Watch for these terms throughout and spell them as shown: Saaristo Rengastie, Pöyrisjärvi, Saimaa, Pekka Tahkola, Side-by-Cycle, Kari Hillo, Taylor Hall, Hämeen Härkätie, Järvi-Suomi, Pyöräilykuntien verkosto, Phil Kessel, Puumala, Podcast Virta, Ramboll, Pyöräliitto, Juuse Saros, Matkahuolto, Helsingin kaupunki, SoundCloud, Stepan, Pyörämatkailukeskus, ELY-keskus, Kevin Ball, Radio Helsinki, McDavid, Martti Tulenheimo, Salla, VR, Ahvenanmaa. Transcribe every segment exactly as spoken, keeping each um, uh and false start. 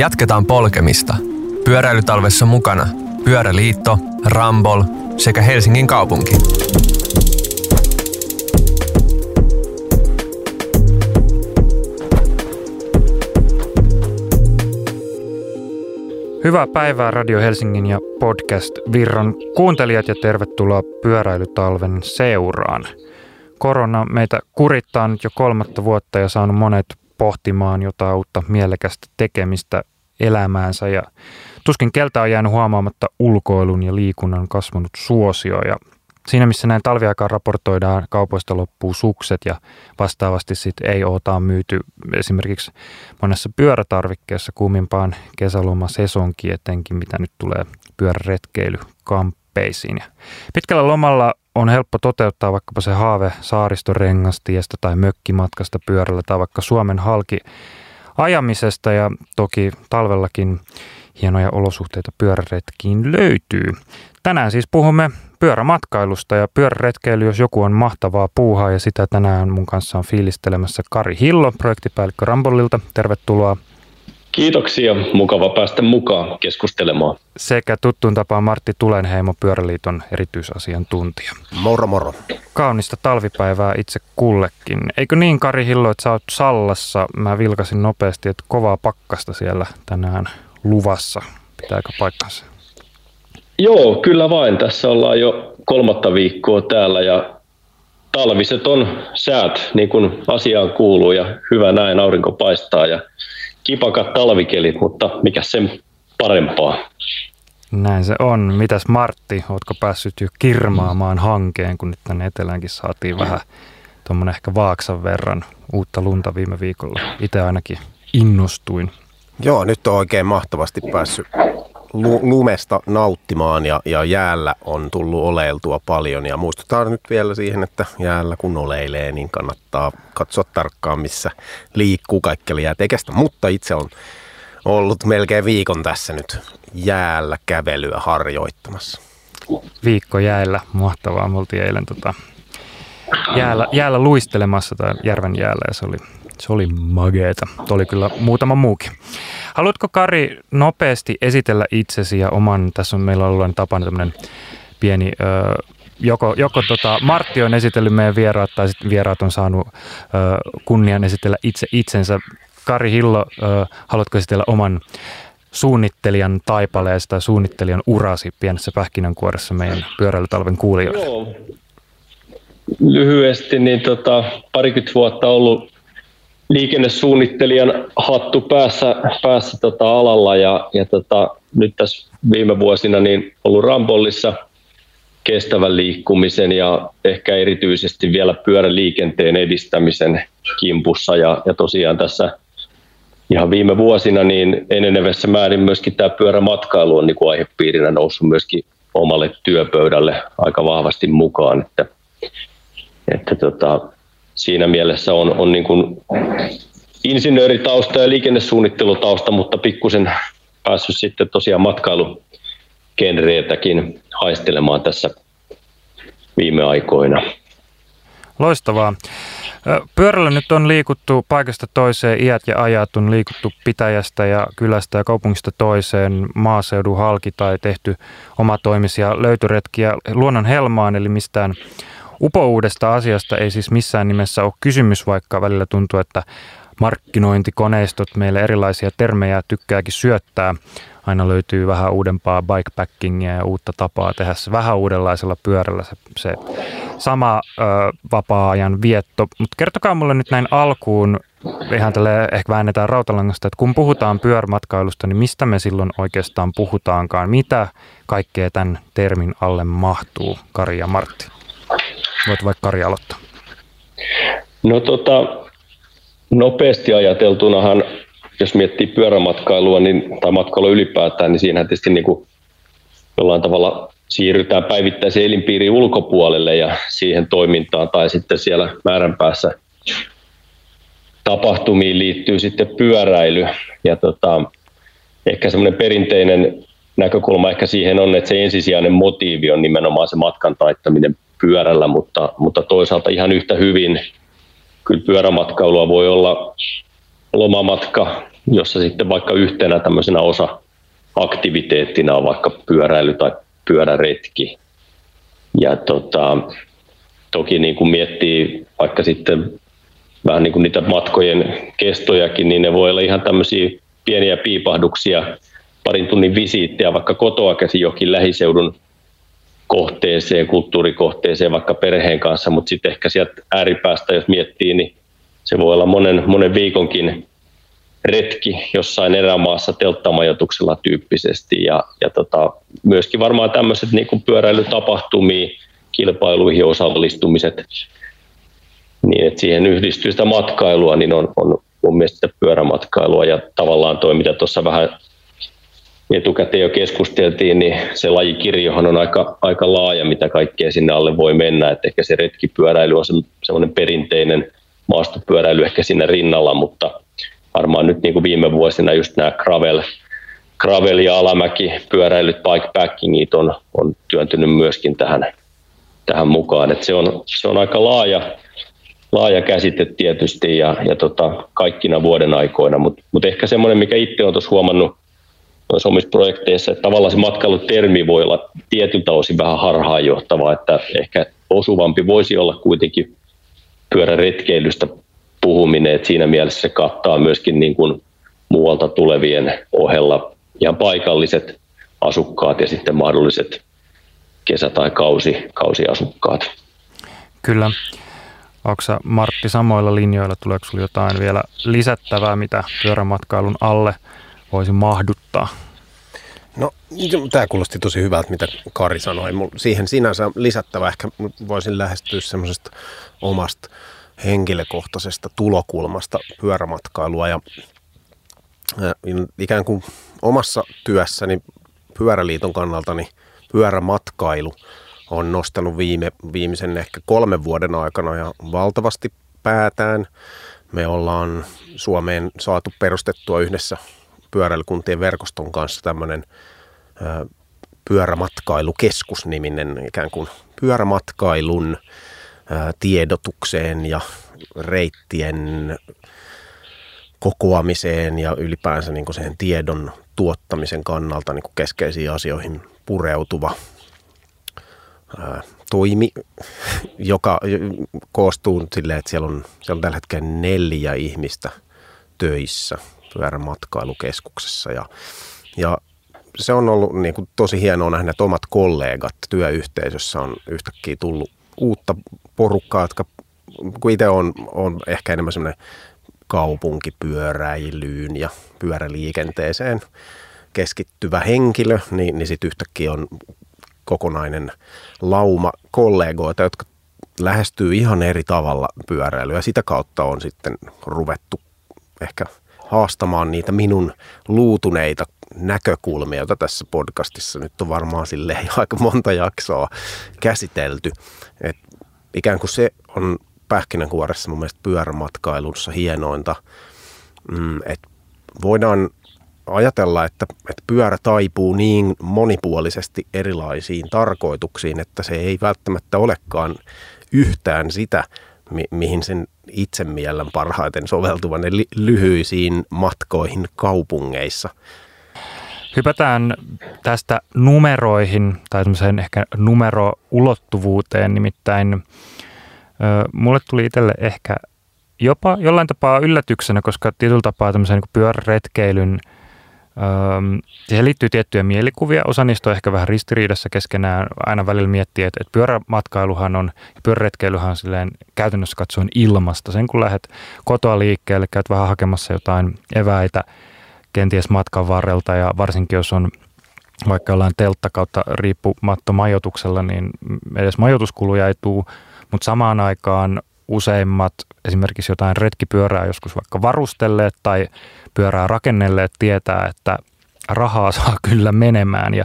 Jatketaan polkemista. Pyöräilytalvessa mukana Pyöräliitto, Ramboll sekä Helsingin kaupunki. Hyvää päivää Radio Helsingin ja Podcast Virran kuuntelijat ja tervetuloa pyöräilytalven seuraan. Korona meitä kurittaa nyt jo kolmatta vuotta ja saanut monet pohtimaan jotain uutta mielekästä tekemistä elämäänsä. Ja tuskin keltä on jäänyt huomaamatta ulkoilun ja liikunnan kasvanut suosio. Ja siinä missä näin talviaikaan raportoidaan, kaupoista loppuu sukset ja vastaavasti sit ei ootaan myyty esimerkiksi monessa pyörätarvikkeessa kuumimpaan kesälomasesonkiin etenkin, mitä nyt tulee pyöräretkeilykamppeisiin. Ja pitkällä lomalla on helppo toteuttaa vaikkapa se haave Saaristo Rengastiestä tai mökkimatkasta pyörällä tai vaikka Suomen halki ajamisesta ja toki talvellakin hienoja olosuhteita pyöräretkiin löytyy. Tänään siis puhumme pyörämatkailusta ja pyöräretkeily, jos joku on mahtavaa puuhaa, ja sitä tänään mun kanssa on fiilistelemässä Kari Hillo, projektipäällikkö Rambollilta. Tervetuloa. Kiitoksia. Mukava päästä mukaan keskustelemaan. Sekä tuttuun tapaan Martti Tulenheimo, Pyöräliiton erityisasiantuntija. Moro moro. Kaunista talvipäivää itse kullekin. Eikö niin, Kari Hillo, että sä oot Sallassa? Mä vilkasin nopeasti, että kovaa pakkasta siellä tänään luvassa. Pitääkö paikkansa? Joo, kyllä vain. Tässä ollaan jo kolmatta viikkoa täällä ja talviset on säät, niin kuin asiaan kuuluu, ja hyvä näin, aurinko paistaa ja kipakat talvikelit, mutta mikä sen parempaa. Näin se on. Mitäs Martti, ootko päässyt jo kirmaamaan hankeen, kun nyt tänne eteläänkin saatiin vähän tuommoinen ehkä vaaksan verran uutta lunta viime viikolla? Itse ainakin innostuin. Joo, nyt on oikein mahtavasti päässyt lumesta nauttimaan ja, ja jäällä on tullut oleiltua paljon, ja muistutaan nyt vielä siihen, että jäällä kun oleilee, niin kannattaa katsoa tarkkaan, missä liikkuu kaikkea jäätekestä, mutta itse on ollut melkein viikon tässä nyt jäällä kävelyä harjoittamassa. Viikko jäällä, mahtavaa. Me oltiin eilen tota jäällä, jäällä luistelemassa tai järven jäällä, ja se oli Se oli mageeta. Tuo oli kyllä muutama muukin. Haluatko, Kari, nopeasti esitellä itsesi ja oman, tässä on meillä ollut tapana tämmöinen pieni, öö, joko, joko tota, Martti on esitellyt meidän vieraat, tai sitten vieraat on saanut öö, kunnian esitellä itse itsensä. Kari Hillo, öö, haluatko esitellä oman suunnittelijan taipaleesi tai suunnittelijan urasi pienessä pähkinänkuoressa meidän pyöräilytalven kuulijoille? Joo. Lyhyesti, niin tota, parikymmentä vuotta ollut liikennesuunnittelijan hattu päässä, päässä tota alalla ja, ja tota, nyt tässä viime vuosina niin ollut Rambollissa kestävän liikkumisen ja ehkä erityisesti vielä pyöräliikenteen edistämisen kimpussa ja, ja tosiaan tässä ihan viime vuosina niin enenevässä määrin myöskin tämä pyörämatkailu on niin kuin aihepiirinä noussut myöskin omalle työpöydälle aika vahvasti mukaan, että, että tota, siinä mielessä on, on niin kuin insinööritausta ja liikennesuunnittelutausta, mutta pikkusen päässyt sitten tosiaan matkailugenreitäkin haistelemaan tässä viime aikoina. Loistavaa. Pyörällä nyt on liikuttu paikasta toiseen, iät ja ajat on liikuttu pitäjästä ja kylästä ja kaupungista toiseen, maaseudun halki tai tehty omatoimisia löytöretkiä luonnon helmaan, eli mistään upouudesta asiasta ei siis missään nimessä ole kysymys, vaikka välillä tuntuu, että markkinointikoneistot meille erilaisia termejä tykkääkin syöttää. Aina löytyy vähän uudempaa bikepackingia ja uutta tapaa tehdä se vähän uudenlaisella pyörällä se, se sama ö, vapaa-ajan vietto. Mutta kertokaa mulle nyt näin alkuun, ihan tälleen ehkä väännetään rautalangasta, että kun puhutaan pyörämatkailusta, niin mistä me silloin oikeastaan puhutaankaan? Mitä kaikkea tämän termin alle mahtuu, Kari ja Martti? Voit vaikka Kari aloittaa. No tota, nopeasti ajateltunahan, jos miettii pyörämatkailua niin, tai matkailua ylipäätään, niin siinähän tietysti niin kuin jollain tavalla siirrytään päivittäisen elinpiirin ulkopuolelle ja siihen toimintaan tai sitten siellä määränpäässä tapahtumiin liittyy sitten pyöräily. Ja tota, ehkä semmoinen perinteinen näkökulma ehkä siihen on, että se ensisijainen motiivi on nimenomaan se matkan taittaminen pyörällä, mutta, mutta toisaalta ihan yhtä hyvin kyllä pyörämatkailua voi olla lomamatka jossa sitten vaikka yhtenä tämmöisenä osa-aktiviteettina on vaikka pyöräily tai pyöräretki. Ja tota, toki niin kun miettii vaikka sitten vähän niin kuin niitä matkojen kestojakin, niin ne voi olla ihan tämmöisiä pieniä piipahduksia, parin tunnin visiittiä vaikka kotoa käsin jokin lähiseudun kohteeseen, kulttuurikohteeseen vaikka perheen kanssa, mutta sitten ehkä sieltä ääripäästä, jos miettii, niin se voi olla monen, monen viikonkin retki jossain erämaassa telttamajoituksella tyyppisesti. Ja, ja tota, myöskin varmaan tämmöiset niin kuin pyöräilytapahtumia, kilpailuihin osallistumiset, niin että siihen yhdistyy sitä matkailua, niin on, on mun mielestä pyörämatkailua. Ja tavallaan toi, mitä tuossa vähän etukäteen jo keskusteltiin, niin se lajikirjohan on aika, aika laaja, mitä kaikkea sinne alle voi mennä. Et ehkä se retkipyöräily on se, semmoinen perinteinen maastopyöräily ehkä siinä rinnalla, mutta varmaan nyt niin kuin viime vuosina just nämä gravel, gravel ja alamäki pyöräilyt, bikepackingit on, on työntynyt myöskin tähän, tähän mukaan. Et se on, se on aika laaja. Laaja käsite tietysti ja, ja tota, kaikkina vuoden aikoina, mutta mut ehkä semmoinen, mikä itse olen tuossa huomannut noissa omissa projekteissa, että tavallaan se matkailutermi voi olla tietyltä osin vähän harhaanjohtava, että ehkä osuvampi voisi olla kuitenkin pyöräretkeilystä puhuminen, että siinä mielessä se kattaa myöskin niin kuin muualta tulevien ohella ihan paikalliset asukkaat ja sitten mahdolliset kesä- tai kausi, kausiasukkaat. Kyllä. Onko sä, Martti, samoilla linjoilla? Tuleeko sulla jotain vielä lisättävää, mitä pyörämatkailun alle voisi mahduttaa? No, tämä kuulosti tosi hyvältä, mitä Kari sanoi. Mul siihen sinänsä on lisättävä. Ehkä voisin lähestyä semmoisesta omasta henkilökohtaisesta tulokulmasta pyörämatkailua. Ja ikään kuin omassa työssäni Pyöräliiton kannalta niin pyörämatkailu on nostanut viime, viimeisen ehkä kolmen vuoden aikana ja valtavasti päätään. Me ollaan Suomeen saatu perustettua yhdessä pyöräilykuntien verkoston kanssa tämmöinen ö, pyörämatkailukeskus-niminen ikään kuin pyörämatkailun ö, tiedotukseen ja reittien kokoamiseen ja ylipäänsä niin kuin sen tiedon tuottamisen kannalta niin kuin keskeisiin asioihin pureutuva toimi, joka koostuu silleen, että siellä on, siellä on tällä hetkellä neljä ihmistä töissä pyörämatkailukeskuksessa. Ja, ja se on ollut niin kuin tosi hienoa nähdä, että omat kollegat työyhteisössä on yhtäkkiä tullut uutta porukkaa, jotka kun itse on, on ehkä enemmän semmoinen kaupunkipyöräilyyn ja pyöräliikenteeseen keskittyvä henkilö, niin, niin sitten yhtäkkiä on kokonainen lauma kollegoita, jotka lähestyy ihan eri tavalla pyöräilyä. Sitä kautta on sitten ruvettu ehkä haastamaan niitä minun luutuneita näkökulmia, joita tässä podcastissa nyt on varmaan silleen aika monta jaksoa käsitelty. Et ikään kuin se on pähkinänkuoressa mun mielestä pyörämatkailussa hienointa, että voidaan ajatella, että, että pyörä taipuu niin monipuolisesti erilaisiin tarkoituksiin, että se ei välttämättä olekaan yhtään sitä, mi- mihin sen itse mielen parhaiten soveltuvan, eli lyhyisiin matkoihin kaupungeissa. Hypätään tästä numeroihin tai semmoiseen ehkä numero-ulottuvuuteen, nimittäin mulle tuli itselle ehkä jopa jollain tapaa yllätyksenä, koska tietyllä tapaa tämmöisen niin kuin pyöräretkeilyn siihen liittyy tiettyjä mielikuvia. Osa niistä on ehkä vähän ristiriidassa keskenään. Aina välillä miettii, että pyörämatkailuhan on, pyöräretkeilyhän on silleen käytännössä katsoen ilmasta. Sen kun lähdet kotoa liikkeelle, käyt vähän hakemassa jotain eväitä kenties matkan varrelta ja varsinkin jos on vaikka jollain teltta kautta riippumattomajoituksella, niin edes majoituskuluja ei tule, mutta samaan aikaan useimmat esimerkiksi jotain retkipyörää joskus vaikka varustelleet tai pyörää rakennelleet tietää, että rahaa saa kyllä menemään. Ja,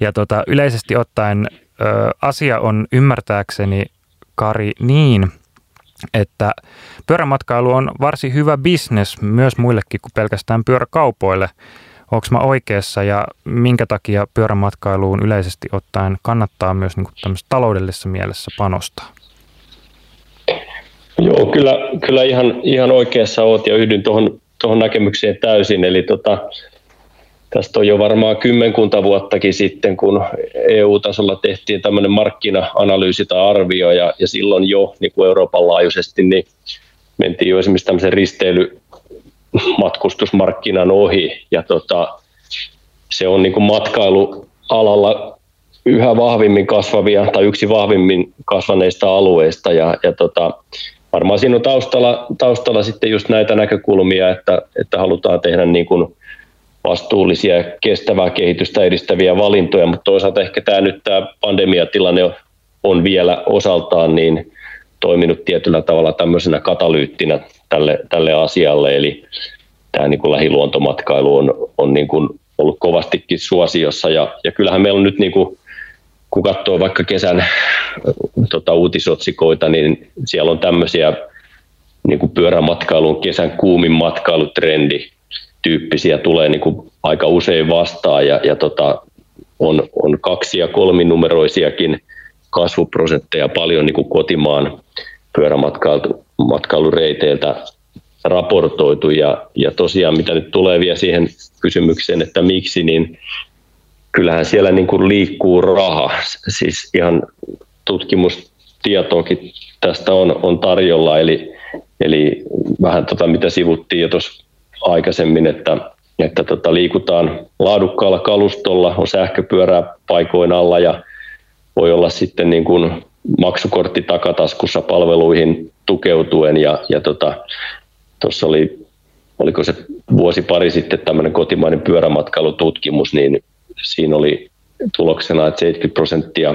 ja tota, yleisesti ottaen ö, asia on ymmärtääkseni, Kari, niin, että pyörämatkailu on varsin hyvä bisnes myös muillekin kuin pelkästään pyöräkaupoille. Onko mä oikeassa ja minkä takia pyörämatkailuun yleisesti ottaen kannattaa myös niin kuin tämmöisessä taloudellisessa mielessä panostaa? Joo, kyllä, kyllä ihan, ihan oikeassa olet ja yhdyn tuohon tuohon näkemykseen täysin. Eli tota, tästä on jo varmaan kymmenkunta vuottakin sitten, kun E U-tasolla tehtiin tämmöinen markkina-analyysi tai arvio, ja, ja silloin jo niin kuin Euroopan laajuisesti niin mentiin jo esimerkiksi tämmöisen risteilymatkustusmarkkinan ohi, ja tota, se on niin kuin matkailualalla yhä vahvimmin kasvavia tai yksi vahvimmin kasvaneista alueista, ja, ja tota, varmaan siinä on taustalla, taustalla sitten just näitä näkökulmia, että, että halutaan tehdä niin kuin vastuullisia ja kestävää kehitystä edistäviä valintoja, mutta toisaalta ehkä tämä nyt tämä pandemiatilanne on vielä osaltaan niin toiminut tietyllä tavalla tämmöisenä katalyyttinä tälle, tälle asialle, eli tämä niin kuin lähiluontomatkailu on, on niin kuin ollut kovastikin suosiossa, ja, ja kyllähän meillä on nyt niin kuin, kun katsoo vaikka kesän tota, uutisotsikoita, niin siellä on tämmöisiä niin kuin pyörämatkailun kesän kuumin matkailutrendi tyyppisiä tulee niin kuin aika usein vastaan, ja, ja tota, on, on kaksi- ja kolminumeroisiakin kasvuprosentteja paljon niin kuin kotimaan pyörämatkailureiteiltä raportoitu, ja, ja tosiaan mitä nyt tulee vielä siihen kysymykseen, että miksi, niin kyllähän siellä niin kuin liikkuu raha, siis ihan tutkimustietoakin tästä on, on tarjolla, eli, eli vähän tota, mitä sivuttiin jo tuossa aikaisemmin, että, että tota, liikutaan laadukkaalla kalustolla, on sähköpyörää paikoin alla ja voi olla sitten niin kuin maksukortti takataskussa palveluihin tukeutuen, ja, ja tota, tuossa oli, oliko se vuosi pari sitten tämmöinen kotimainen pyörämatkailututkimus, niin siinä oli tuloksena, että seitsemänkymmentä prosenttia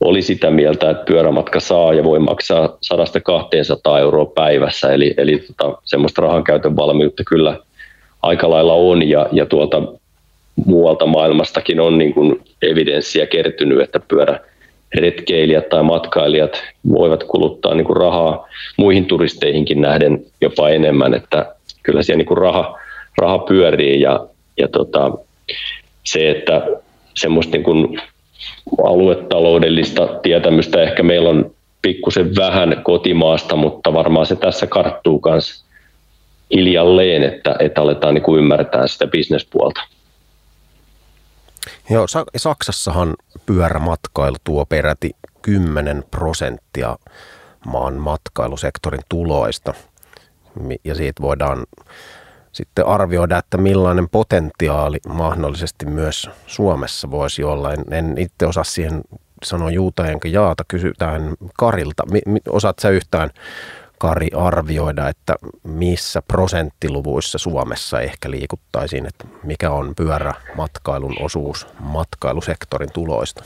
oli sitä mieltä, että pyörämatka saa ja voi maksaa sadasta kahteensataan euroa päivässä, eli, eli tota, semmoista rahankäytön valmiutta kyllä aika lailla on, ja, ja tuolta muualta maailmastakin on niin kuin evidenssiä kertynyt, että pyöräretkeilijät tai matkailijat voivat kuluttaa niin kuin rahaa muihin turisteihinkin nähden jopa enemmän, että kyllä siellä niin kuin raha, raha pyörii, ja, ja tota, se, että semmoista niin kuin aluetaloudellista tietämystä ehkä meillä on pikkusen vähän kotimaasta, mutta varmaan se tässä karttuu myös hiljalleen, että, että aletaan niin kuin ymmärtää sitä bisnespuolta. Joo, Saksassahan pyörämatkailu tuo peräti kymmenen prosenttia maan matkailusektorin tuloista, ja siitä voidaan sitten arvioida, että millainen potentiaali mahdollisesti myös Suomessa voisi olla. En, en itse osaa siihen sanoa juuta enkä jaata. Kysytään Karilta. Osaatko sä yhtään, Kari, arvioida, että missä prosenttiluvuissa Suomessa ehkä liikuttaisiin, että mikä on pyörämatkailun osuus matkailusektorin tuloista?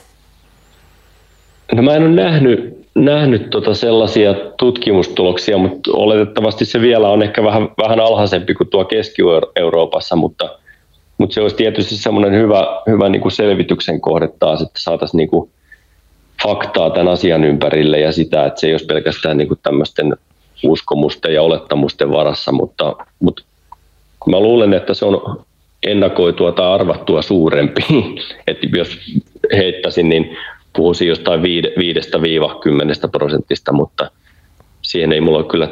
No mä en ole nähnyt, nähnyt tota sellaisia tutkimustuloksia, mutta oletettavasti se vielä on ehkä vähän, vähän alhaisempi kuin tuo Keski-Euroopassa, mutta, mutta se olisi tietysti semmoinen hyvä, hyvä niin kuin selvityksen kohde taas, että saataisiin niin kuin faktaa tämän asian ympärille ja sitä, että se ei olisi pelkästään niin kuin tämmöisten uskomusten ja olettamusten varassa, mutta, mutta mä luulen, että se on ennakoitua tai arvattua suurempi, että jos heittäisin, niin puhuisin jostain viidestä kymmeneen prosentista, mutta siihen ei mulla kyllä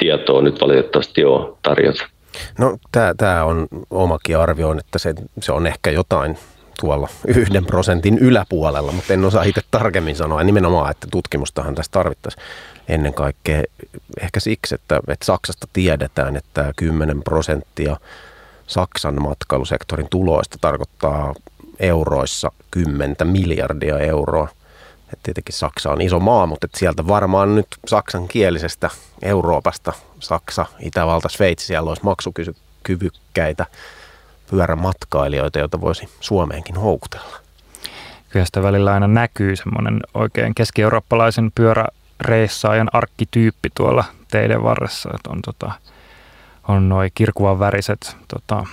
tietoa nyt valitettavasti ole tarjota. No tämä on omakin arvioin, että se, se on ehkä jotain tuolla yhden prosentin yläpuolella, mutta en osaa itse tarkemmin sanoa. Nimenomaan, että tutkimustahan tässä tarvittaisiin ennen kaikkea ehkä siksi, että, että Saksasta tiedetään, että kymmenen prosenttia Saksan matkailusektorin tuloista tarkoittaa euroissa kymmentä miljardia euroa. Et tietenkin Saksa on iso maa, mutta sieltä varmaan nyt saksankielisestä Euroopasta, Saksa, Itävalta, Sveitsi, siellä olisi maksukyvykkäitä pyörämatkailijoita, joita voisi Suomeenkin houkutella. Kyllä sitä välillä aina näkyy semmoinen oikein keski-eurooppalaisen pyöräreissaajan arkkityyppi tuolla teiden varressa, että on, tota, on noi kirkuvan väriset tota,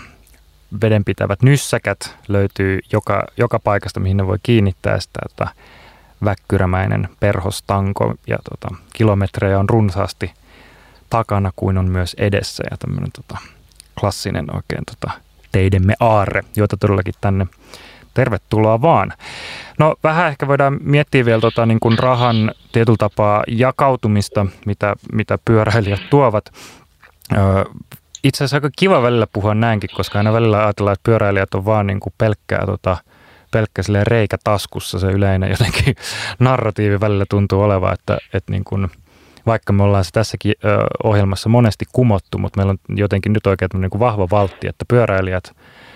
vedenpitävät nyssäkät löytyy joka, joka paikasta, mihin ne voi kiinnittää sitä tota, väkkyrämäinen perhostanko, ja tota, kilometrejä on runsaasti takana kuin on myös edessä, ja tämmöinen tota, klassinen oikein tota, teidemme aarre, joita todellakin tänne tervetuloa vaan. No vähän ehkä voidaan miettiä vielä tota, niin kuin rahan tietyllä tapaa jakautumista, mitä, mitä pyöräilijät tuovat. Öö, itse asiassa aika kiva välillä puhua näinkin, koska aina välillä ajatellaan, että pyöräilijät on vaan niin kuin pelkkää, tota, pelkkä silleen reikä taskussa. Se yleinen jotenkin narratiivi välillä tuntuu olevan, että, että niin kuin, vaikka me ollaan se tässäkin ohjelmassa monesti kumottu, mutta meillä on jotenkin nyt oikein niin kuin vahva valtti, että pyöräilijät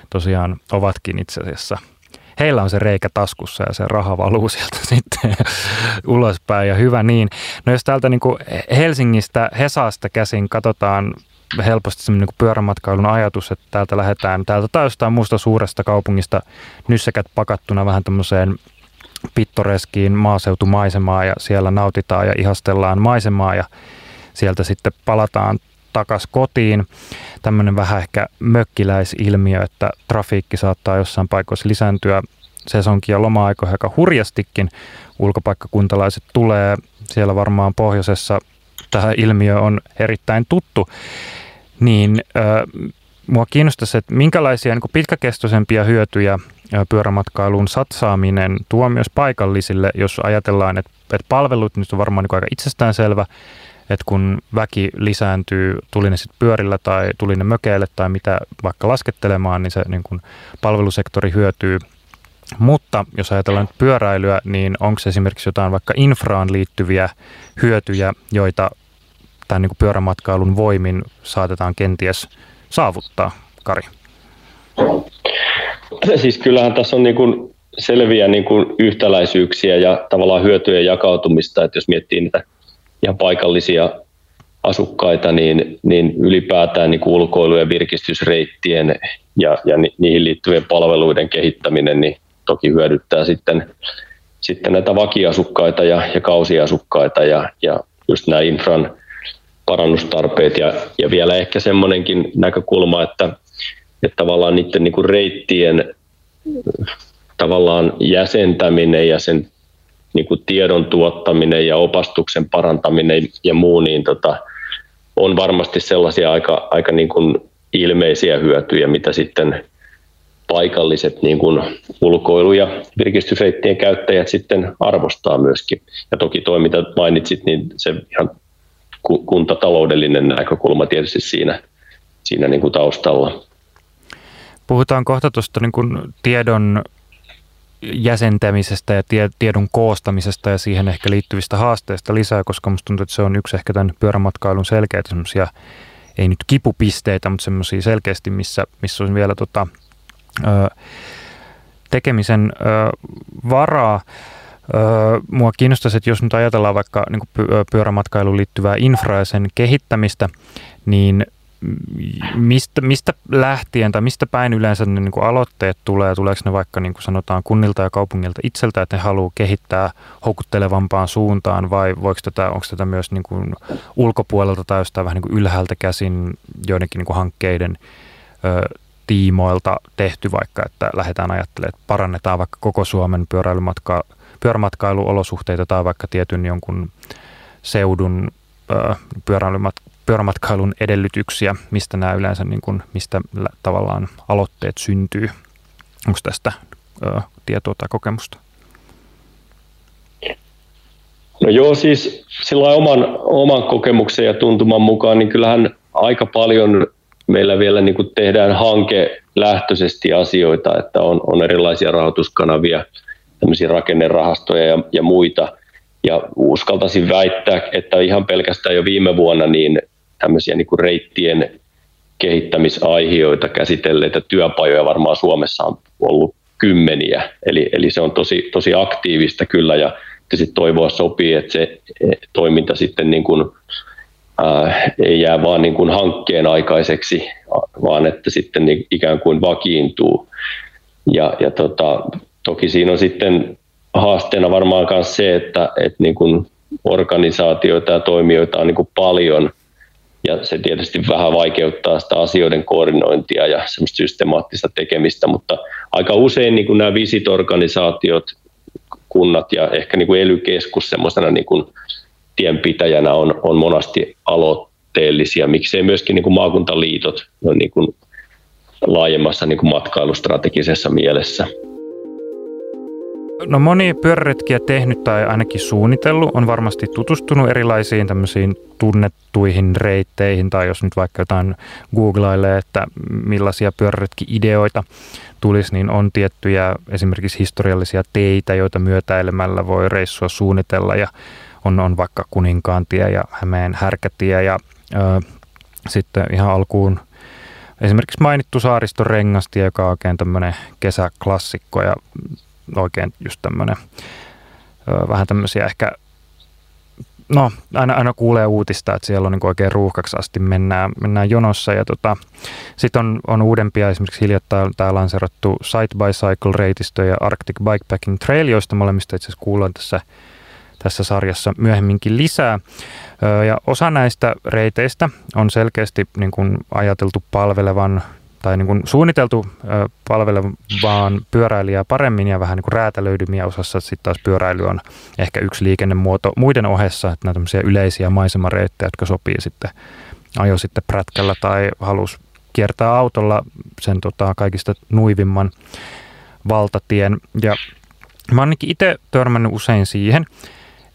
tosiaan ovatkin itse asiassa. Heillä on se reikä taskussa ja se raha valuu sieltä sitten ulospäin ja hyvä niin. No jos täältä niin kuin Helsingistä, Hesasta käsin katsotaan helposti semmoinen niin kuin pyörämatkailun ajatus, että täältä lähdetään täältä tai jostain muusta suuresta kaupungista nyssäkät pakattuna vähän tämmöiseen pittoreskiin maaseutumaisemaa ja siellä nautitaan ja ihastellaan maisemaa ja sieltä sitten palataan takas kotiin. Tämmöinen vähän ehkä mökkiläisilmiö, että trafiikki saattaa jossain paikoissa lisääntyä sesonkin ja loma-aikoihin aika hurjastikin. Ulkopaikkakuntalaiset tulee siellä varmaan pohjoisessa. Tähän ilmiö on erittäin tuttu. Niin äh, mua kiinnostaisi, että minkälaisia niin kuin pitkäkestoisempia hyötyjä pyörämatkailuun satsaaminen tuo myös paikallisille, jos ajatellaan, että, että palvelut nyt on varmaan niin kuin aika itsestäänselvä, että kun väki lisääntyy, tuli ne sitten pyörillä tai tuli ne mökeille tai mitä vaikka laskettelemaan, niin se niin kun palvelusektori hyötyy. Mutta jos ajatellaan nyt pyöräilyä, niin onko esimerkiksi jotain vaikka infraan liittyviä hyötyjä, joita tämän niin kun pyörämatkailun voimin saatetaan kenties saavuttaa, Kari? Siis kyllähän tässä on niin kun selviä niin kun yhtäläisyyksiä ja tavallaan hyötyjen jakautumista, että jos miettii niitä ihan paikallisia asukkaita, niin, niin ylipäätään niin ulkoilu- ja virkistysreittien ja, ja ni, niihin liittyvien palveluiden kehittäminen niin toki hyödyttää sitten, sitten näitä vakiasukkaita ja, ja kausiasukkaita ja, ja just nämä infran parannustarpeet ja, ja vielä ehkä semmoinenkin näkökulma, että, että tavallaan niiden niin kuin reittien tavallaan jäsentäminen ja sen niin kuin tiedon tuottaminen ja opastuksen parantaminen ja muu, niin tota, on varmasti sellaisia aika, aika niin kuin ilmeisiä hyötyjä, mitä sitten paikalliset niin kuin ulkoilu- ja virkistysreittien käyttäjät sitten arvostaa myöskin. Ja toki tuo, mitä mainitsit, niin se ihan kuntataloudellinen näkökulma tietysti siinä, siinä niin kuin taustalla. Puhutaan kohta tuosta niin kuin tiedon jäsentämisestä ja tiedon koostamisesta ja siihen ehkä liittyvistä haasteista lisää, koska musta tuntuu, että se on yksi ehkä tämän pyörämatkailun selkeitä semmoisia, ei nyt kipupisteitä, mutta semmoisia selkeästi, missä, missä on vielä tota, ö, tekemisen ö, varaa. Ö, mua kiinnostaisi, että jos nyt ajatellaan vaikka niin kuin pyörämatkailuun liittyvää infraa ja sen kehittämistä, niin Mistä, mistä lähtien tai mistä päin yleensä ne niin kuin aloitteet tulee? Tuleeko ne vaikka niin kuin sanotaan kunnilta ja kaupungilta itseltä, että ne haluaa kehittää houkuttelevampaan suuntaan vai voiko tätä, onko tätä myös niin kuin ulkopuolelta tai jostain vähän niin kuin ylhäältä käsin joidenkin niin kuin hankkeiden ö, tiimoilta tehty vaikka, että lähdetään ajattelemaan, että parannetaan vaikka koko Suomen pyöräilymatka, pyörämatkailuolosuhteita tai vaikka tietyn jonkun seudun ö, pyöräilymatka pyörämatkailun edellytyksiä, mistä nämä yleensä, niin kuin, mistä tavallaan aloitteet syntyy. Onko tästä ö, tietoa tai kokemusta? No joo, siis sillain oman, oman kokemuksen ja tuntuman mukaan, niin kyllähän aika paljon meillä vielä niin kuin tehdään hankelähtöisesti asioita, että on, on erilaisia rahoituskanavia, tämmöisiä rakennerahastoja ja, ja muita. Ja uskaltaisin väittää, että ihan pelkästään jo viime vuonna niin tämmöisiä niin kuin reittien kehittämisaihioita käsitelleitä työpajoja varmaan Suomessa on ollut kymmeniä. Eli, eli se on tosi, tosi aktiivista kyllä ja sitten toivoa sopii, että se toiminta sitten niin kuin, ää, ei jää vaan niin kuin hankkeen aikaiseksi, vaan että sitten niin ikään kuin vakiintuu. Ja, ja tota, toki siinä on sitten haasteena varmaan myös se, että, että niin kuin organisaatioita ja toimijoita on niin kuin paljon ja se tietysti vähän vaikeuttaa sitä asioiden koordinointia ja semmoista systemaattista tekemistä, mutta aika usein niin kuin nämä visit-organisaatiot, kunnat ja ehkä niin kuin E L Y-keskus semmoisena niin kuin tienpitäjänä on, on monasti aloitteellisia, miksei myöskin niin kuin maakuntaliitot on niin kuin laajemmassa niin kuin matkailustrategisessa mielessä. No moni pyöräretkiä tehnyt tai ainakin suunnitellut on varmasti tutustunut erilaisiin tämmöisiin tunnettuihin reitteihin tai jos nyt vaikka jotain googlailee, että millaisia pyöräretki-ideoita tulisi, niin on tiettyjä esimerkiksi historiallisia teitä, joita myötäilemällä voi reissua suunnitella ja on, on vaikka Kuninkaantie ja Hämeen Härkätie ja ö, sitten ihan alkuun esimerkiksi mainittu Saaristo Rengastie, joka on oikein tämmöinen kesäklassikko ja oikein just tämmöinen, vähän tämmöisiä ehkä, no aina, aina kuulee uutista, että siellä on niin oikein ruuhkaksi asti mennään, mennään jonossa. Ja tota, sitten on, on uudempia, esimerkiksi hiljattain täällä on lanseerattu Side-by-Cycle-reitistö ja Arctic Bikepacking Trail, joista molemmista itse asiassa kuullaan tässä, tässä sarjassa myöhemminkin lisää. Ja osa näistä reiteistä on selkeästi niin kuin ajateltu palvelevan tai niin kuin suunniteltu palvelevaan pyöräilijää paremmin ja vähän niin kuin räätälöidymiä osassa. Sitten taas pyöräily on ehkä yksi liikennemuoto muiden ohessa, että nämä tämmöisiä yleisiä maisemareittejä, jotka sopii sitten, ajo sitten prätkällä tai halusi kiertää autolla sen tota, kaikista nuivimman valtatien. Ja mä oon itse törmännyt usein siihen,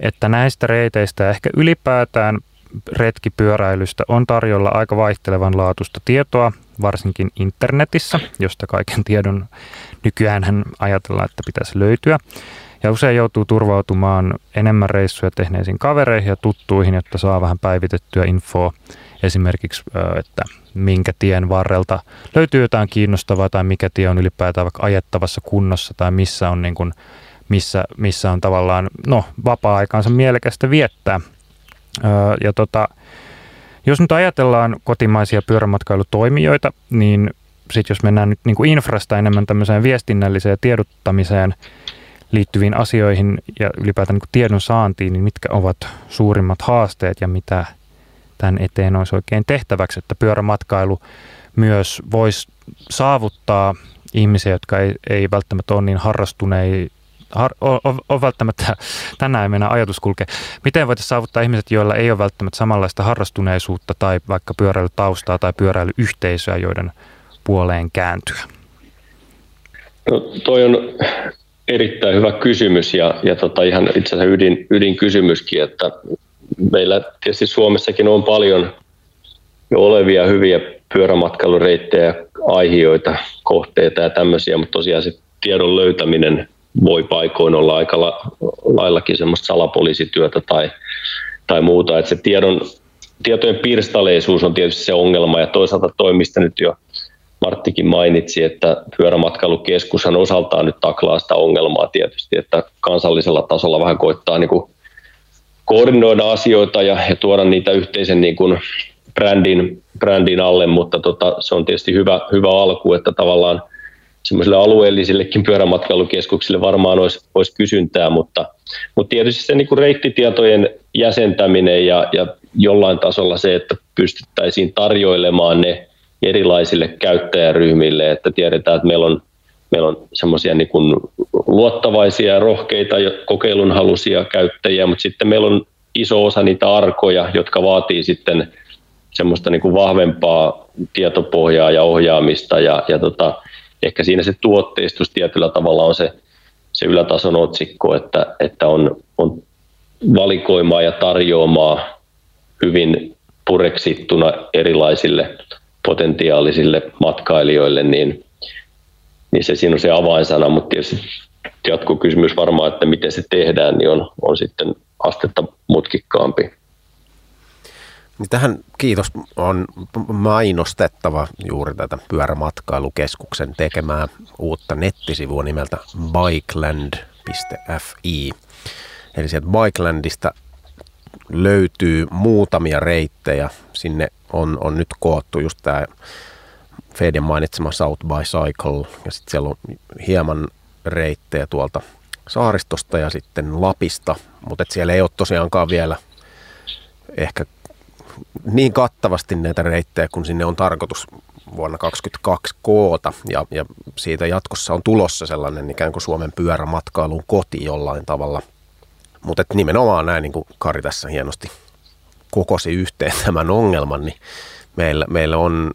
että näistä reiteistä ehkä ylipäätään retkipyöräilystä on tarjolla aika vaihtelevan laatuista tietoa, varsinkin internetissä, josta kaiken tiedon nykyäänhän ajatellaan, että pitäisi löytyä. Ja usein joutuu turvautumaan enemmän reissuja tehneisiin kavereihin ja tuttuihin, jotta saa vähän päivitettyä infoa. Esimerkiksi, että minkä tien varrelta löytyy jotain kiinnostavaa tai mikä tie on ylipäätään vaikka ajettavassa kunnossa tai missä on, niin kuin, missä, missä on tavallaan no, vapaa-aikaansa mielekästä viettää. Ja tota, jos nyt ajatellaan kotimaisia pyörämatkailutoimijoita, niin sitten jos mennään nyt niin kuin infrasta enemmän tämmöiseen viestinnälliseen tiedottamiseen liittyviin asioihin ja ylipäätään niin kuin tiedon saantiin, niin mitkä ovat suurimmat haasteet ja mitä tämän eteen olisi oikein tehtäväksi, että pyörämatkailu myös voisi saavuttaa ihmisiä, jotka ei, ei välttämättä ole niin harrastuneita, Har- on, on välttämättä, tänään ei mennä ajatus kulkee. Miten voitaisiin saavuttaa ihmiset, joilla ei ole välttämättä samanlaista harrastuneisuutta tai vaikka pyöräilytaustaa tai pyöräilyyhteisöä, joiden puoleen kääntyä? No, toi on erittäin hyvä kysymys ja, ja tota ihan itse asiassa ydin, ydinkysymyskin, että meillä tietysti Suomessakin on paljon jo olevia hyviä pyörämatkailureittejä, aihioita, kohteita ja tämmöisiä, mutta tosiaan se tiedon löytäminen voi paikoin olla aika la, laillakin semmoista salapoliisityötä tai, tai muuta. Että se tiedon, tietojen pirstaleisuus on tietysti se ongelma ja toisaalta toi, mistä nyt jo Marttikin mainitsi, että pyörämatkailukeskushan osaltaan nyt taklaa sitä ongelmaa tietysti, että kansallisella tasolla vähän koittaa niin kuin koordinoida asioita ja, ja tuoda niitä yhteisen niin kuin brändin, brändin alle, mutta tota, se on tietysti hyvä, hyvä alku, että tavallaan semmoisille alueellisillekin pyörämatkailukeskuksille varmaan olisi, olisi kysyntää, mutta, mutta tietysti se niin kuin reittitietojen jäsentäminen ja, ja jollain tasolla se, että pystyttäisiin tarjoilemaan ne erilaisille käyttäjäryhmille, että tiedetään, että meillä on, meillä on semmoisia niin kuin luottavaisia, rohkeita ja kokeilunhaluisia käyttäjiä, mutta sitten meillä on iso osa niitä arkoja, jotka vaatii sitten semmoista niin kuin vahvempaa tietopohjaa ja ohjaamista ja, ja tota, ehkä siinä se tuotteistus tietyllä tavalla on se, se ylätason otsikko, että, että on, on valikoimaa ja tarjoamaa hyvin pureksittuna erilaisille potentiaalisille matkailijoille, niin, niin se siinä on se avainsana, mutta tietysti jatkokysymys varmaan, että miten se tehdään, niin on, on sitten astetta mutkikkaampi. Tähän kiitos on mainostettava juuri tätä pyörämatkailukeskuksen tekemää uutta nettisivua nimeltä bikeland piste fi. Eli sieltä Bikelandista löytyy muutamia reittejä. Sinne on, on nyt koottu just tämä Feden mainitsema South by Cycle ja sitten siellä on hieman reittejä tuolta saaristosta ja sitten Lapista, mutta siellä ei ole tosiaankaan vielä ehkä niin kattavasti näitä reittejä, kun sinne on tarkoitus vuonna kaksikymmentäkaksi koota ja, ja siitä jatkossa on tulossa sellainen ikään kuin Suomen pyörämatkailun koti jollain tavalla. Mutta nimenomaan näin, niin kuin Kari tässä hienosti kokosi yhteen tämän ongelman, niin meillä, meillä on,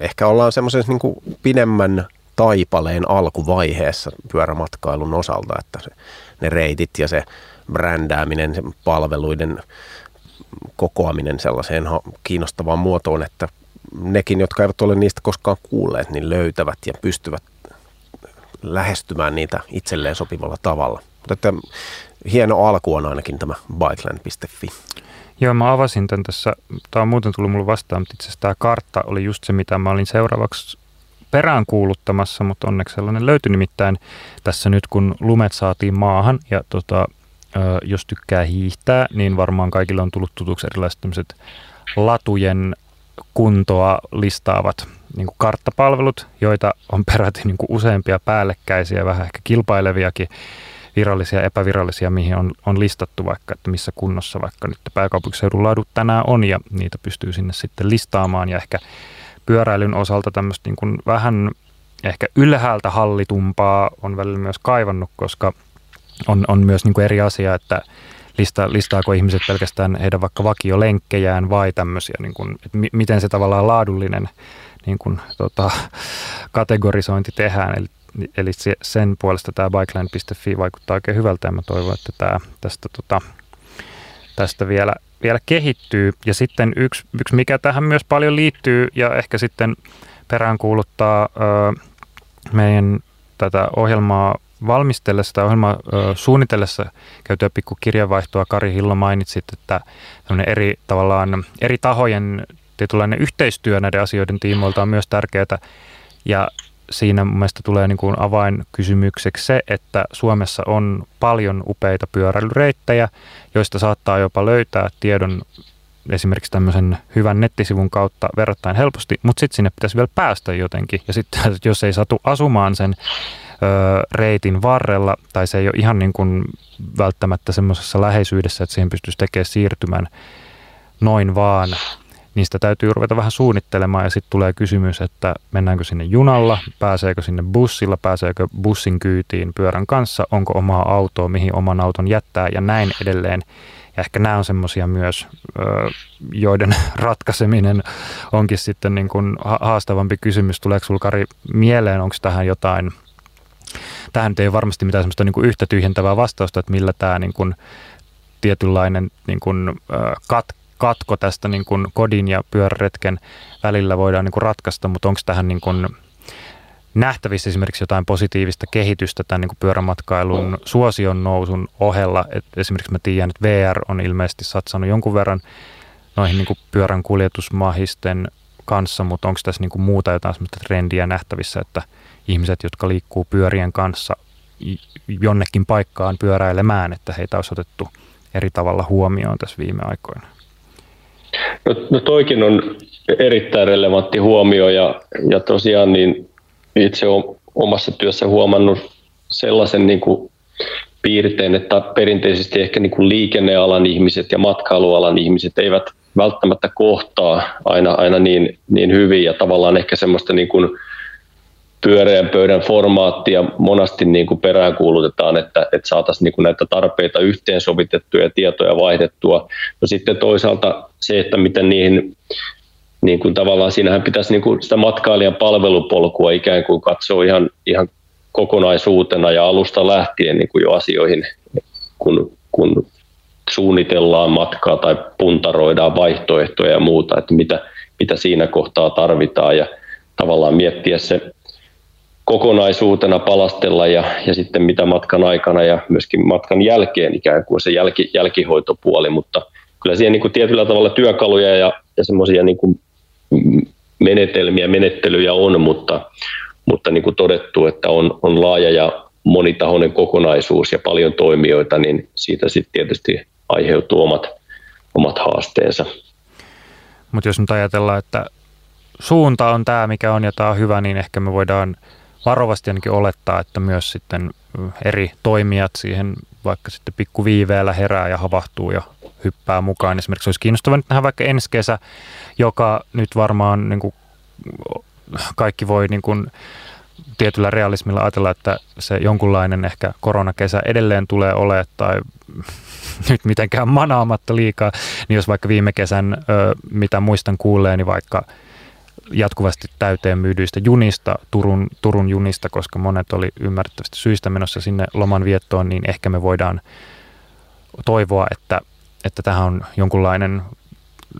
ehkä ollaan semmoisen niin kuin pidemmän taipaleen alkuvaiheessa pyörämatkailun osalta, että se, ne reitit ja se brändääminen, se palveluiden kokoaminen sellaiseen kiinnostavaan muotoon, että nekin, jotka eivät ole niistä koskaan kuulleet, niin löytävät ja pystyvät lähestymään niitä itselleen sopivalla tavalla. Mutta että hieno alku on ainakin tämä bikeland piste fi. Joo, mä avasin tämän tässä. Tämä on muuten tullut mulle vastaan, mutta itse asiassa tämä kartta oli just se, mitä mä olin seuraavaksi peräänkuuluttamassa, mutta onneksi sellainen löytyi nimittäin tässä nyt, kun lumet saatiin maahan ja tota, jos tykkää hiihtää, niin varmaan kaikille on tullut tutuksi erilaiset tämmöiset latujen kuntoa listaavat niin kuin karttapalvelut, joita on peräti niin kuin useampia päällekkäisiä, vähän ehkä kilpaileviakin, virallisia ja epävirallisia, mihin on, on listattu vaikka, että missä kunnossa vaikka nyt pääkaupunkiseudun laadut tänään on, ja niitä pystyy sinne sitten listaamaan, ja ehkä pyöräilyn osalta tämmöistä niin kuin vähän ehkä ylhäältä hallitumpaa on välillä myös kaivannut, koska on, on myös niin kuin eri asia, että Lista, listaako ihmiset pelkästään heidän vaikka vakiolenkkejään vai tämmöisiä, niin kuin, että mi, miten se tavallaan laadullinen niin kuin, tota, kategorisointi tehdään. Eli, eli sen puolesta tämä bikeland piste fi vaikuttaa oikein hyvältä ja mä toivon, että tämä tästä, tota, tästä vielä, vielä kehittyy. Ja sitten yksi, yksi, mikä tähän myös paljon liittyy ja ehkä sitten peräänkuuluttaa ö, meidän tätä ohjelmaa, valmistellessa tai ohjelmaa suunnitellessa käytyä pikku kirjanvaihtoa, Kari Hillo mainitsit, että eri, tavallaan, eri tahojen tietynlainen yhteistyö näiden asioiden tiimoilta on myös tärkeää. Ja siinä mun mielestä tulee niin kuin avainkysymykseksi se, että Suomessa on paljon upeita pyöräilyreittejä, joista saattaa jopa löytää tiedon esimerkiksi tämmöisen hyvän nettisivun kautta verrattain helposti, mutta sitten sinne pitäisi vielä päästä jotenkin. Ja sitten jos ei satu asumaan sen reitin varrella, tai se ei ole ihan niin kuin välttämättä semmoisessa läheisyydessä, että siihen pystyisi tekemään siirtymän noin vaan, niin sitä täytyy ruveta vähän suunnittelemaan, ja sitten tulee kysymys, että mennäänkö sinne junalla, pääseekö sinne bussilla, pääseekö bussin kyytiin pyörän kanssa, onko omaa autoa, mihin oman auton jättää, ja näin edelleen. Ja ehkä nämä on semmoisia myös, joiden ratkaiseminen onkin sitten niin kuin haastavampi kysymys. Tuleeko sinulla, Kari, mieleen, onko tähän jotain? Tähän ei ole varmasti mitään semmoista niin kuin yhtä tyhjentävää vastausta, että millä tämä niin kuin tietynlainen niin kuin kat- katko tästä niin kuin kodin ja pyöräretken välillä voidaan niin kuin ratkaista, mutta onko tähän niin kuin nähtävissä esimerkiksi jotain positiivista kehitystä tämän niin kuin pyörämatkailun suosion nousun ohella? Et esimerkiksi mä tiedän, että V R on ilmeisesti satsannut jonkun verran noihin niin kuin pyörän kuljetusmahisten kanssa, mutta onko tässä niin kuin muuta jotain semmoista trendiä nähtävissä, että ihmiset, jotka liikkuu pyörien kanssa jonnekin paikkaan pyöräilemään, että heitä olisi otettu eri tavalla huomioon tässä viime aikoina? No, no toikin on erittäin relevantti huomio ja, ja tosiaan niin itse olen omassa työssä huomannut sellaisen niin kuin piirteen, että perinteisesti ehkä niin kuin liikennealan ihmiset ja matkailualan ihmiset eivät välttämättä kohtaa aina, aina niin, niin hyvin ja tavallaan ehkä semmoista niin kuin pyöreän pöydän formaattia monasti niin kuin peräänkuulutetaan, että, että saataisiin niin kuin näitä tarpeita yhteensovitettuja ja tietoja vaihdettua. No sitten toisaalta se, että miten niihin, niin kuin tavallaan siinähän pitäisi niin kuin sitä matkailijan palvelupolkua ikään kuin katsoa ihan, ihan kokonaisuutena ja alusta lähtien niin kuin jo asioihin, kun, kun suunnitellaan matkaa tai puntaroidaan vaihtoehtoja ja muuta, että mitä, mitä siinä kohtaa tarvitaan ja tavallaan miettiä se kokonaisuutena palastella ja, ja sitten mitä matkan aikana ja myöskin matkan jälkeen ikään kuin se jälki, jälkihoitopuoli, mutta kyllä siihen niin kuin tietyllä tavalla työkaluja ja, ja semmoisia niin kuin menetelmiä, menettelyjä on, mutta, mutta niin kuin todettu, että on, on laaja ja monitahoinen kokonaisuus ja paljon toimijoita, niin siitä sitten tietysti aiheutuu omat, omat haasteensa. Mutta jos nyt ajatellaan, että suunta on tämä, mikä on ja tämä on hyvä, niin ehkä me voidaan varovasti ainakin olettaa, että myös sitten eri toimijat siihen vaikka sitten pikkuviiveellä herää ja havahtuu ja hyppää mukaan. Esimerkiksi olisi kiinnostavaa nyt nähdä vaikka ensi kesä, joka nyt varmaan niin kuin kaikki voi niin kuin tietyllä realismilla ajatella, että se jonkunlainen ehkä koronakesä edelleen tulee olemaan tai nyt mitenkään manaamatta liikaa. Niin jos vaikka viime kesän, mitä muistan kuulleeni, niin vaikka jatkuvasti täyteen myydyistä junista, Turun, Turun junista, koska monet oli ymmärrettävästi syistä menossa sinne loman viettoon, niin ehkä me voidaan toivoa, että, että tähän on jonkunlainen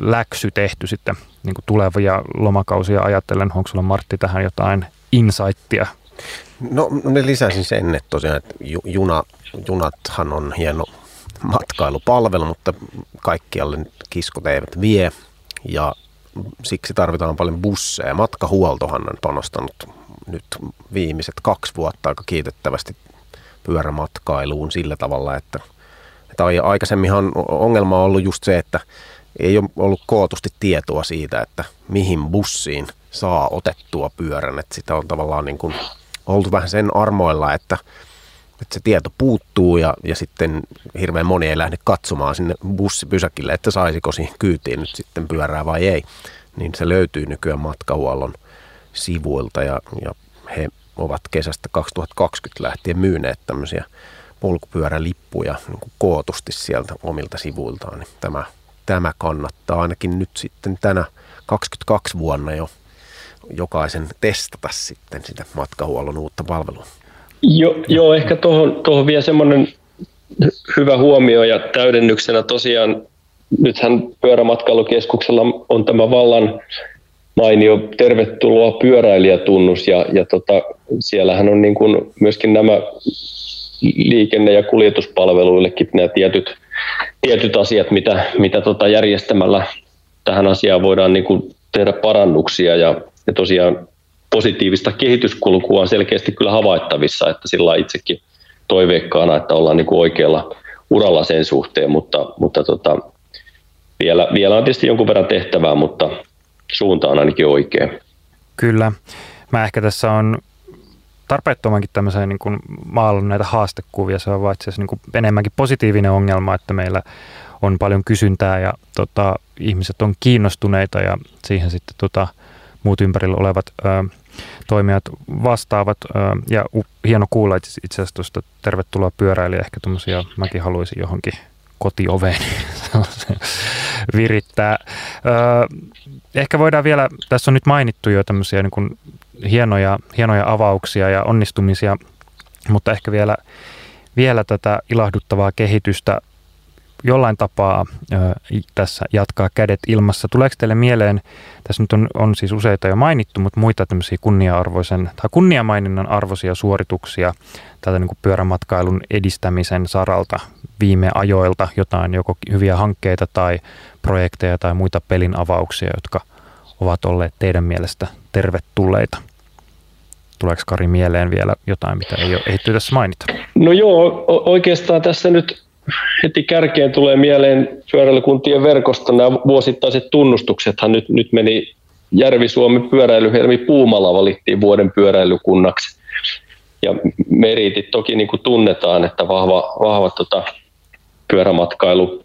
läksy tehty sitten niin kuin tulevia lomakausia ajatellen. Onko sulla, Martti, tähän jotain insightia? No, ne lisäsin sen, että tosiaan, että juna, junathan on hieno matkailupalvelu, mutta kaikkialle kiskot eivät vie ja siksi tarvitaan paljon busseja. Matkahuoltohan on panostanut nyt viimeiset kaksi vuotta aika kiitettävästi pyörämatkailuun sillä tavalla, että, että aikaisemminhan ongelma on ollut just se, että ei ole ollut kootusti tietoa siitä, että mihin bussiin saa otettua pyörän. Että sitä on tavallaan niin kuin oltu vähän sen armoilla, että, että se tieto puuttuu ja, ja sitten hirveän moni ei lähde katsomaan sinne bussipysäkille, että saisiko siihen kyytiin nyt sitten pyörää vai ei. Niin se löytyy nykyään matkahuollon sivuilta ja, ja he ovat kesästä kaksituhattakaksikymmentä lähtien myyneet tämmöisiä polkupyörälippuja niin kuin kootusti sieltä omilta sivuiltaan. Niin tämä Tämä kannattaa ainakin nyt sitten tänä kaksikymmentäkaksi vuonna jo jokaisen testata sitten sitä matkahuollon uutta palvelua. Joo, joo ehkä tuohon vielä semmoinen hyvä huomio ja täydennyksenä tosiaan nythän Pyörämatkailukeskuksella on tämä vallan mainio tervetuloa pyöräilijätunnus ja, ja tota, siellähän on niin kuin myöskin nämä liikenne- ja kuljetuspalveluillekin nämä tietyt Tietyt asiat, mitä, mitä tota järjestämällä tähän asiaan voidaan niin kuin tehdä parannuksia ja, ja tosiaan positiivista kehityskulkua on selkeästi kyllä havaittavissa, että sillä itsekin toiveikkaana, että ollaan niin kuin oikealla uralla sen suhteen, mutta, mutta tota, vielä, vielä on tietysti jonkun verran tehtävää, mutta suunta on ainakin oikea. Kyllä. Mä ehkä tässä on tarpeettomankin tämmöiseen niin kuin maalun näitä haastekuvia. Se on vaan itse asiassa niin kuin enemmänkin positiivinen ongelma, että meillä on paljon kysyntää ja tota, ihmiset on kiinnostuneita ja siihen sitten tota, muut ympärillä olevat ö, toimijat vastaavat. Ö, ja u, hieno kuulla itse, itse asiassa tuosta tervetuloa pyöräilijä. Ehkä tuommoisia mäkin haluaisin johonkin kotioveen virittää. Ö, ehkä voidaan vielä, tässä on nyt mainittu jo tämmöisiä niin kuin Hienoja, hienoja avauksia ja onnistumisia, mutta ehkä vielä, vielä tätä ilahduttavaa kehitystä jollain tapaa ö, tässä jatkaa kädet ilmassa. Tuleeko teille mieleen, tässä nyt on, on siis useita jo mainittu, mutta muita tämmöisiä kunnia-arvoisen tai kunniamaininnan arvoisia suorituksia tältä niin kuin pyörämatkailun edistämisen saralta viime ajoilta, jotain joko hyviä hankkeita tai projekteja tai muita pelin avauksia, jotka ovat olleet teidän mielestä tervetulleita? Tuleeko, Kari, mieleen vielä jotain, mitä ei ole ehditty tässä mainita? No joo, oikeastaan tässä nyt heti kärkeen tulee mieleen pyöräilykuntien verkosto. Nämä vuosittaiset tunnustuksethan nyt, nyt meni Järvi-Suomi pyöräilyhelmi Puumala valittiin vuoden pyöräilykunnaksi. Ja meriitit toki niin kuin tunnetaan, että vahva, vahva tota pyörämatkailu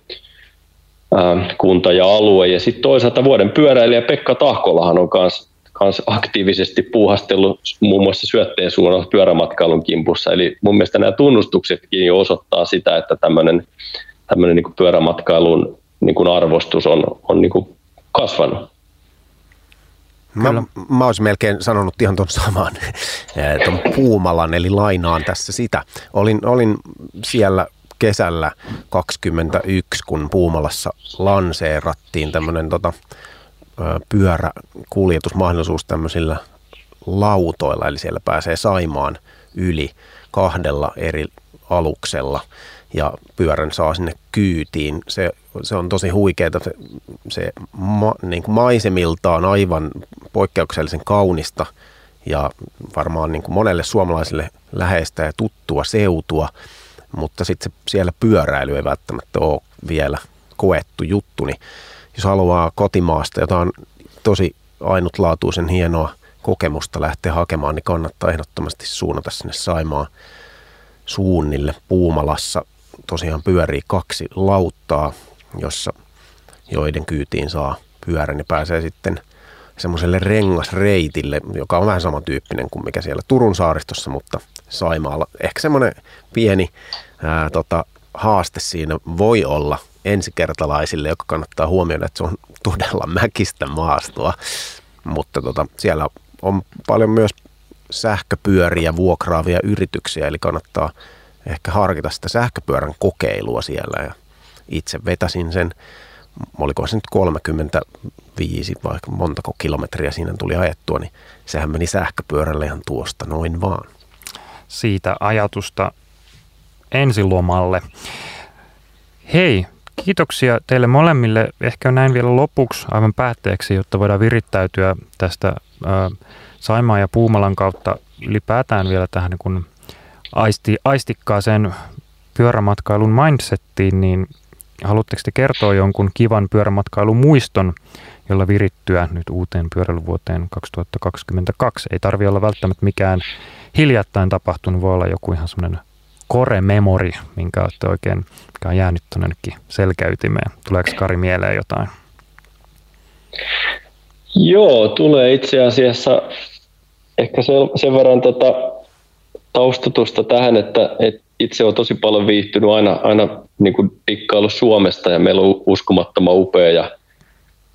kunta ja alue. Ja sitten toisaalta vuoden pyöräilijä Pekka Tahkolahan on kans kans aktiivisesti puuhastellut muun muassa syötteen suunnalla pyörämatkailun kimpussa. Eli mun mielestä nämä tunnustuksetkin osoittaa sitä, että tämmöinen tämmöinen niinku pyörämatkailun niinku arvostus on on niinku kasvanut. Mä, mä olisin melkein sanonut ihan tuon saman, tuon Puumalan, eli lainaan tässä sitä. Olin, olin siellä kesällä kaksikymmentäyksi, kun Puumalassa lanseerattiin tämmöinen tota, pyöräkuljetusmahdollisuus tämmöisillä lautoilla, eli siellä pääsee Saimaan yli kahdella eri aluksella ja pyörän saa sinne kyytiin. Se, se on tosi huikeeta, se, se ma, niin kuin maisemiltaan aivan poikkeuksellisen kaunista ja varmaan niin kuin monelle suomalaiselle läheistä ja tuttua seutua. Mutta sitten siellä pyöräily ei välttämättä ole vielä koettu juttu, niin jos haluaa kotimaasta jotain tosi ainutlaatuisen hienoa kokemusta lähteä hakemaan, niin kannattaa ehdottomasti suunnata sinne Saimaan suunnille. Puumalassa tosiaan pyörii kaksi lauttaa, jossa joiden kyytiin saa pyörän ja pääsee sitten semmoiselle rengasreitille, joka on vähän samantyyppinen kuin mikä siellä Turun saaristossa, mutta Saimaalla. Ehkä semmoinen pieni ää, tota, haaste siinä voi olla ensikertalaisille, joka kannattaa huomioida, että se on todella mäkistä maastoa. mutta tota, siellä on paljon myös sähköpyöriä vuokraavia yrityksiä, eli kannattaa ehkä harkita sitä sähköpyörän kokeilua siellä. Ja itse vetäsin sen, oliko se nyt kolmekymmentäviisi vai montako kilometriä siinä tuli ajettua, niin sehän meni sähköpyörälle ihan tuosta noin vaan. Siitä ajatusta ensilomalle. Hei, kiitoksia teille molemmille. Ehkä näin vielä lopuksi aivan päätteeksi, jotta voidaan virittäytyä tästä Saimaan ja Puumalan kautta ylipäätään vielä tähän niin kun aisti, aistikkaaseen pyörämatkailun mindsettiin, niin haluatteko te kertoa jonkun kivan pyörämatkailumuiston, jolla virittyä nyt uuteen pyöräilyvuoteen kaksituhattakaksikymmentäkaksi? Ei tarvitse olla välttämättä mikään hiljattain tapahtunut, voi olla joku ihan semmoinen core memory, minkä olette oikein, mikä on jäänyt tuonnekin selkäytimeen. Tuleeko Kari mieleen jotain? Joo, tulee itse asiassa ehkä sen verran tota taustatusta tähän, että et itse olen tosi paljon viihtynyt aina, aina niin kuin dikkailu Suomesta ja meillä on uskomattoman upea ja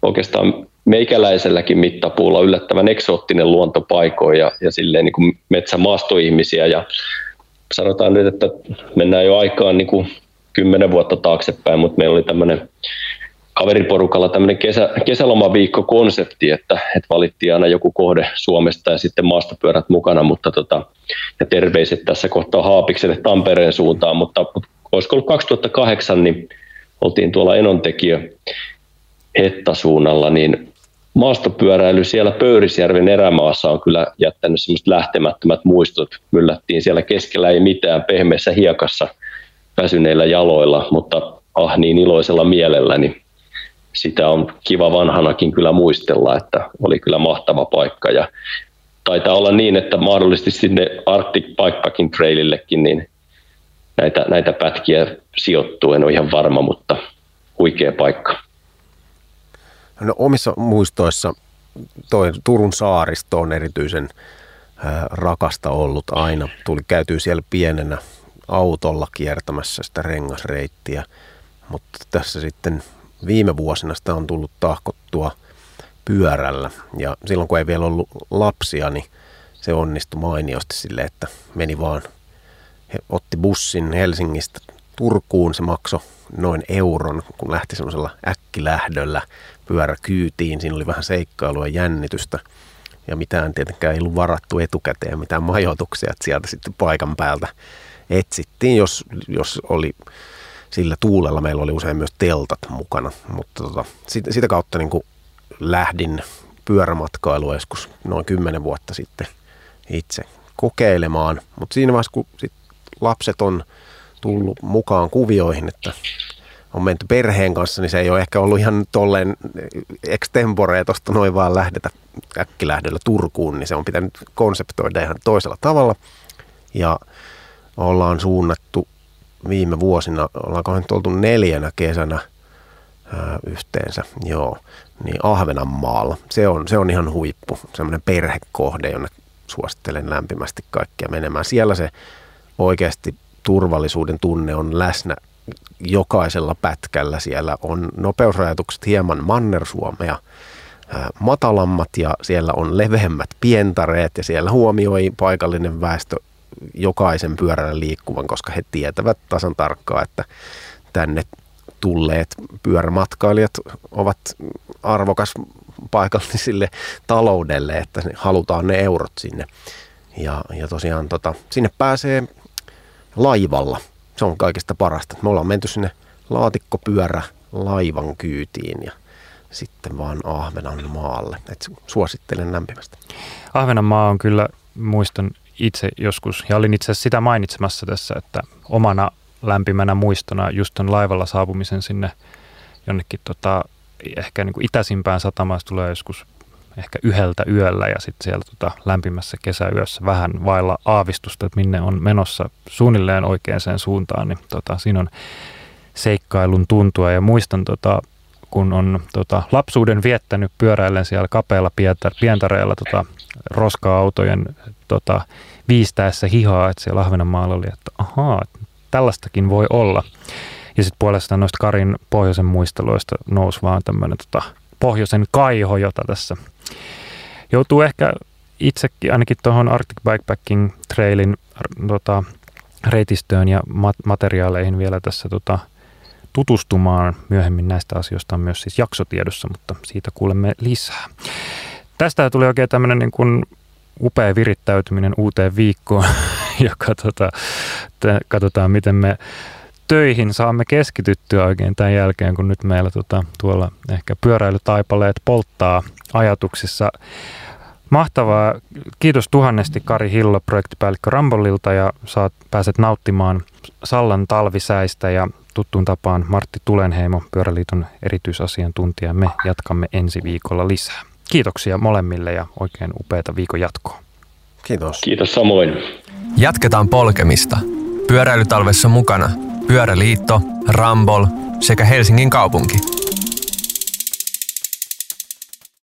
oikeastaan meikäläiselläkin mittapuulla yllättävän eksoottinen luontopaikoja ja, ja silleen niin kuin metsämaastoihmisiä ja sanotaan nyt, että mennään jo aikaan niin kuin kymmenen vuotta taaksepäin, mutta meillä oli tämmöinen kaveriporukalla tämmöinen kesä, kesälomaviikkokonsepti, että, että valittiin aina joku kohde Suomesta ja sitten maastopyörät mukana, mutta tota, ja terveiset tässä kohtaa Haapikselle Tampereen suuntaan, mutta olisiko ollut kaksituhattakahdeksan, niin oltiin tuolla Enontekijö Hetta-suunnalla, niin maastopyöräily siellä Pöyrisjärven erämaassa on kyllä jättänyt semmoiset lähtemättömät muistot. Myllättiin siellä keskellä ei mitään pehmeässä hiekassa väsyneillä jaloilla, mutta ah niin iloisella mielellä, niin sitä on kiva vanhanakin kyllä muistella, että oli kyllä mahtava paikka. Ja taitaa olla niin, että mahdollisesti sinne Arctic Bikepacking Trailillekin niin näitä, näitä pätkiä sijoittuu, en ole ihan varma, mutta huikea paikka. No, omissa muistoissa toi Turun saaristo on erityisen rakasta ollut aina. Tuli käytyä siellä pienenä autolla kiertämässä sitä rengasreittiä, mutta tässä sitten viime vuosina sitä on tullut tahkottua pyörällä. Ja silloin kun ei vielä ollut lapsia, niin se onnistui mainiosti sille, että meni vaan. He otti bussin Helsingistä Turkuun, se maksoi noin euron, kun lähti semmoisella äkkilähdöllä pyöräkyytiin. Siinä oli vähän seikkailua ja jännitystä ja mitään tietenkään ei ollut varattu etukäteen, mitään majoituksia, että sieltä sitten paikan päältä etsittiin, jos, jos oli sillä tuulella. Meillä oli usein myös teltat mukana, mutta tota, sitä, sitä kautta niin kuin lähdin pyörämatkailua joskus noin kymmenen vuotta sitten itse kokeilemaan, mutta siinä vaiheessa kun sit lapset on tullut mukaan kuvioihin, että on menty perheen kanssa, niin se ei ole ehkä ollut ihan tolleen extemporea tuosta noin vaan lähdetä äkkilähdöllä Turkuun, niin se on pitänyt konseptoida ihan toisella tavalla. Ja ollaan suunnattu viime vuosina, ollaanko nyt oltu neljänä kesänä ää, yhteensä, joo, niin Ahvenanmaalla. Se on, se on ihan huippu, semmoinen perhekohde, jonne suosittelen lämpimästi kaikkia menemään. Siellä se oikeasti turvallisuuden tunne on läsnä jokaisella pätkällä. Siellä on nopeusrajoitukset hieman Manner-Suomea matalammat ja siellä on leveämmät pientareet ja siellä huomioi paikallinen väestö jokaisen pyörällä liikkuvan, koska he tietävät tasan tarkkaan, että tänne tulleet pyörämatkailijat ovat arvokas paikallisille taloudelle, että halutaan ne eurot sinne. Ja, ja tosiaan tota, sinne pääsee laivalla. Se on kaikista parasta. Me ollaan menty sinne laatikkopyörä laivan kyytiin ja sitten vaan Ahvenanmaalle. Et suosittelen lämpimästi. Ahvenanmaa on kyllä, muistan itse joskus, ja olin itse asiassa sitä mainitsemassa tässä, että omana lämpimänä muistona just ton laivalla saapumisen sinne jonnekin tota, ehkä niin kuin itäisimpään satamaan, tulee joskus ehkä yhdeltä yöllä ja sitten siellä tota lämpimässä kesäyössä vähän vailla aavistusta, että minne on menossa suunnilleen oikeaan suuntaan, niin tota, siinä on seikkailun tuntua. Ja muistan, tota, kun on tota, lapsuuden viettänyt pyöräillen siellä kapealla pientareella tota, roska-autojen tota, viistäessä hihaa, että siellä Ahvenanmaalla oli, että ahaa, tällaistakin voi olla. Ja sitten puolestaan noista Karin pohjoisen muisteluista nousi vaan tämmöinen tota, pohjoisen kaiho, jota tässä joutuu ehkä itsekin ainakin tuohon Arctic Bikepacking Trailin tota, reitistöön ja mat- materiaaleihin vielä tässä tota, tutustumaan myöhemmin. Näistä asioista on myös siis jaksotiedossa, mutta siitä kuulemme lisää. Tästä tuli oikein tämmöinen niin kuin upea virittäytyminen uuteen viikkoon ja katsotaan, te, katsotaan, miten me töihin saamme keskityttyä oikein tämän jälkeen, kun nyt meillä tota, tuolla ehkä pyöräilytaipaleet polttaa ajatuksissa. Mahtavaa. Kiitos tuhannesti Kari Hillo, projektipäällikkö Rambollilta, ja saat, pääset nauttimaan Sallan talvisäistä ja tuttuun tapaan Martti Tulenheimo, Pyöräliiton erityisasiantuntija. Me jatkamme ensi viikolla lisää. Kiitoksia molemmille ja oikein upeata viikon jatkoa. Kiitos. Kiitos samoin. Jatketaan polkemista. Pyöräilytalvessa mukana Pyöräliitto, Ramboll sekä Helsingin kaupunki.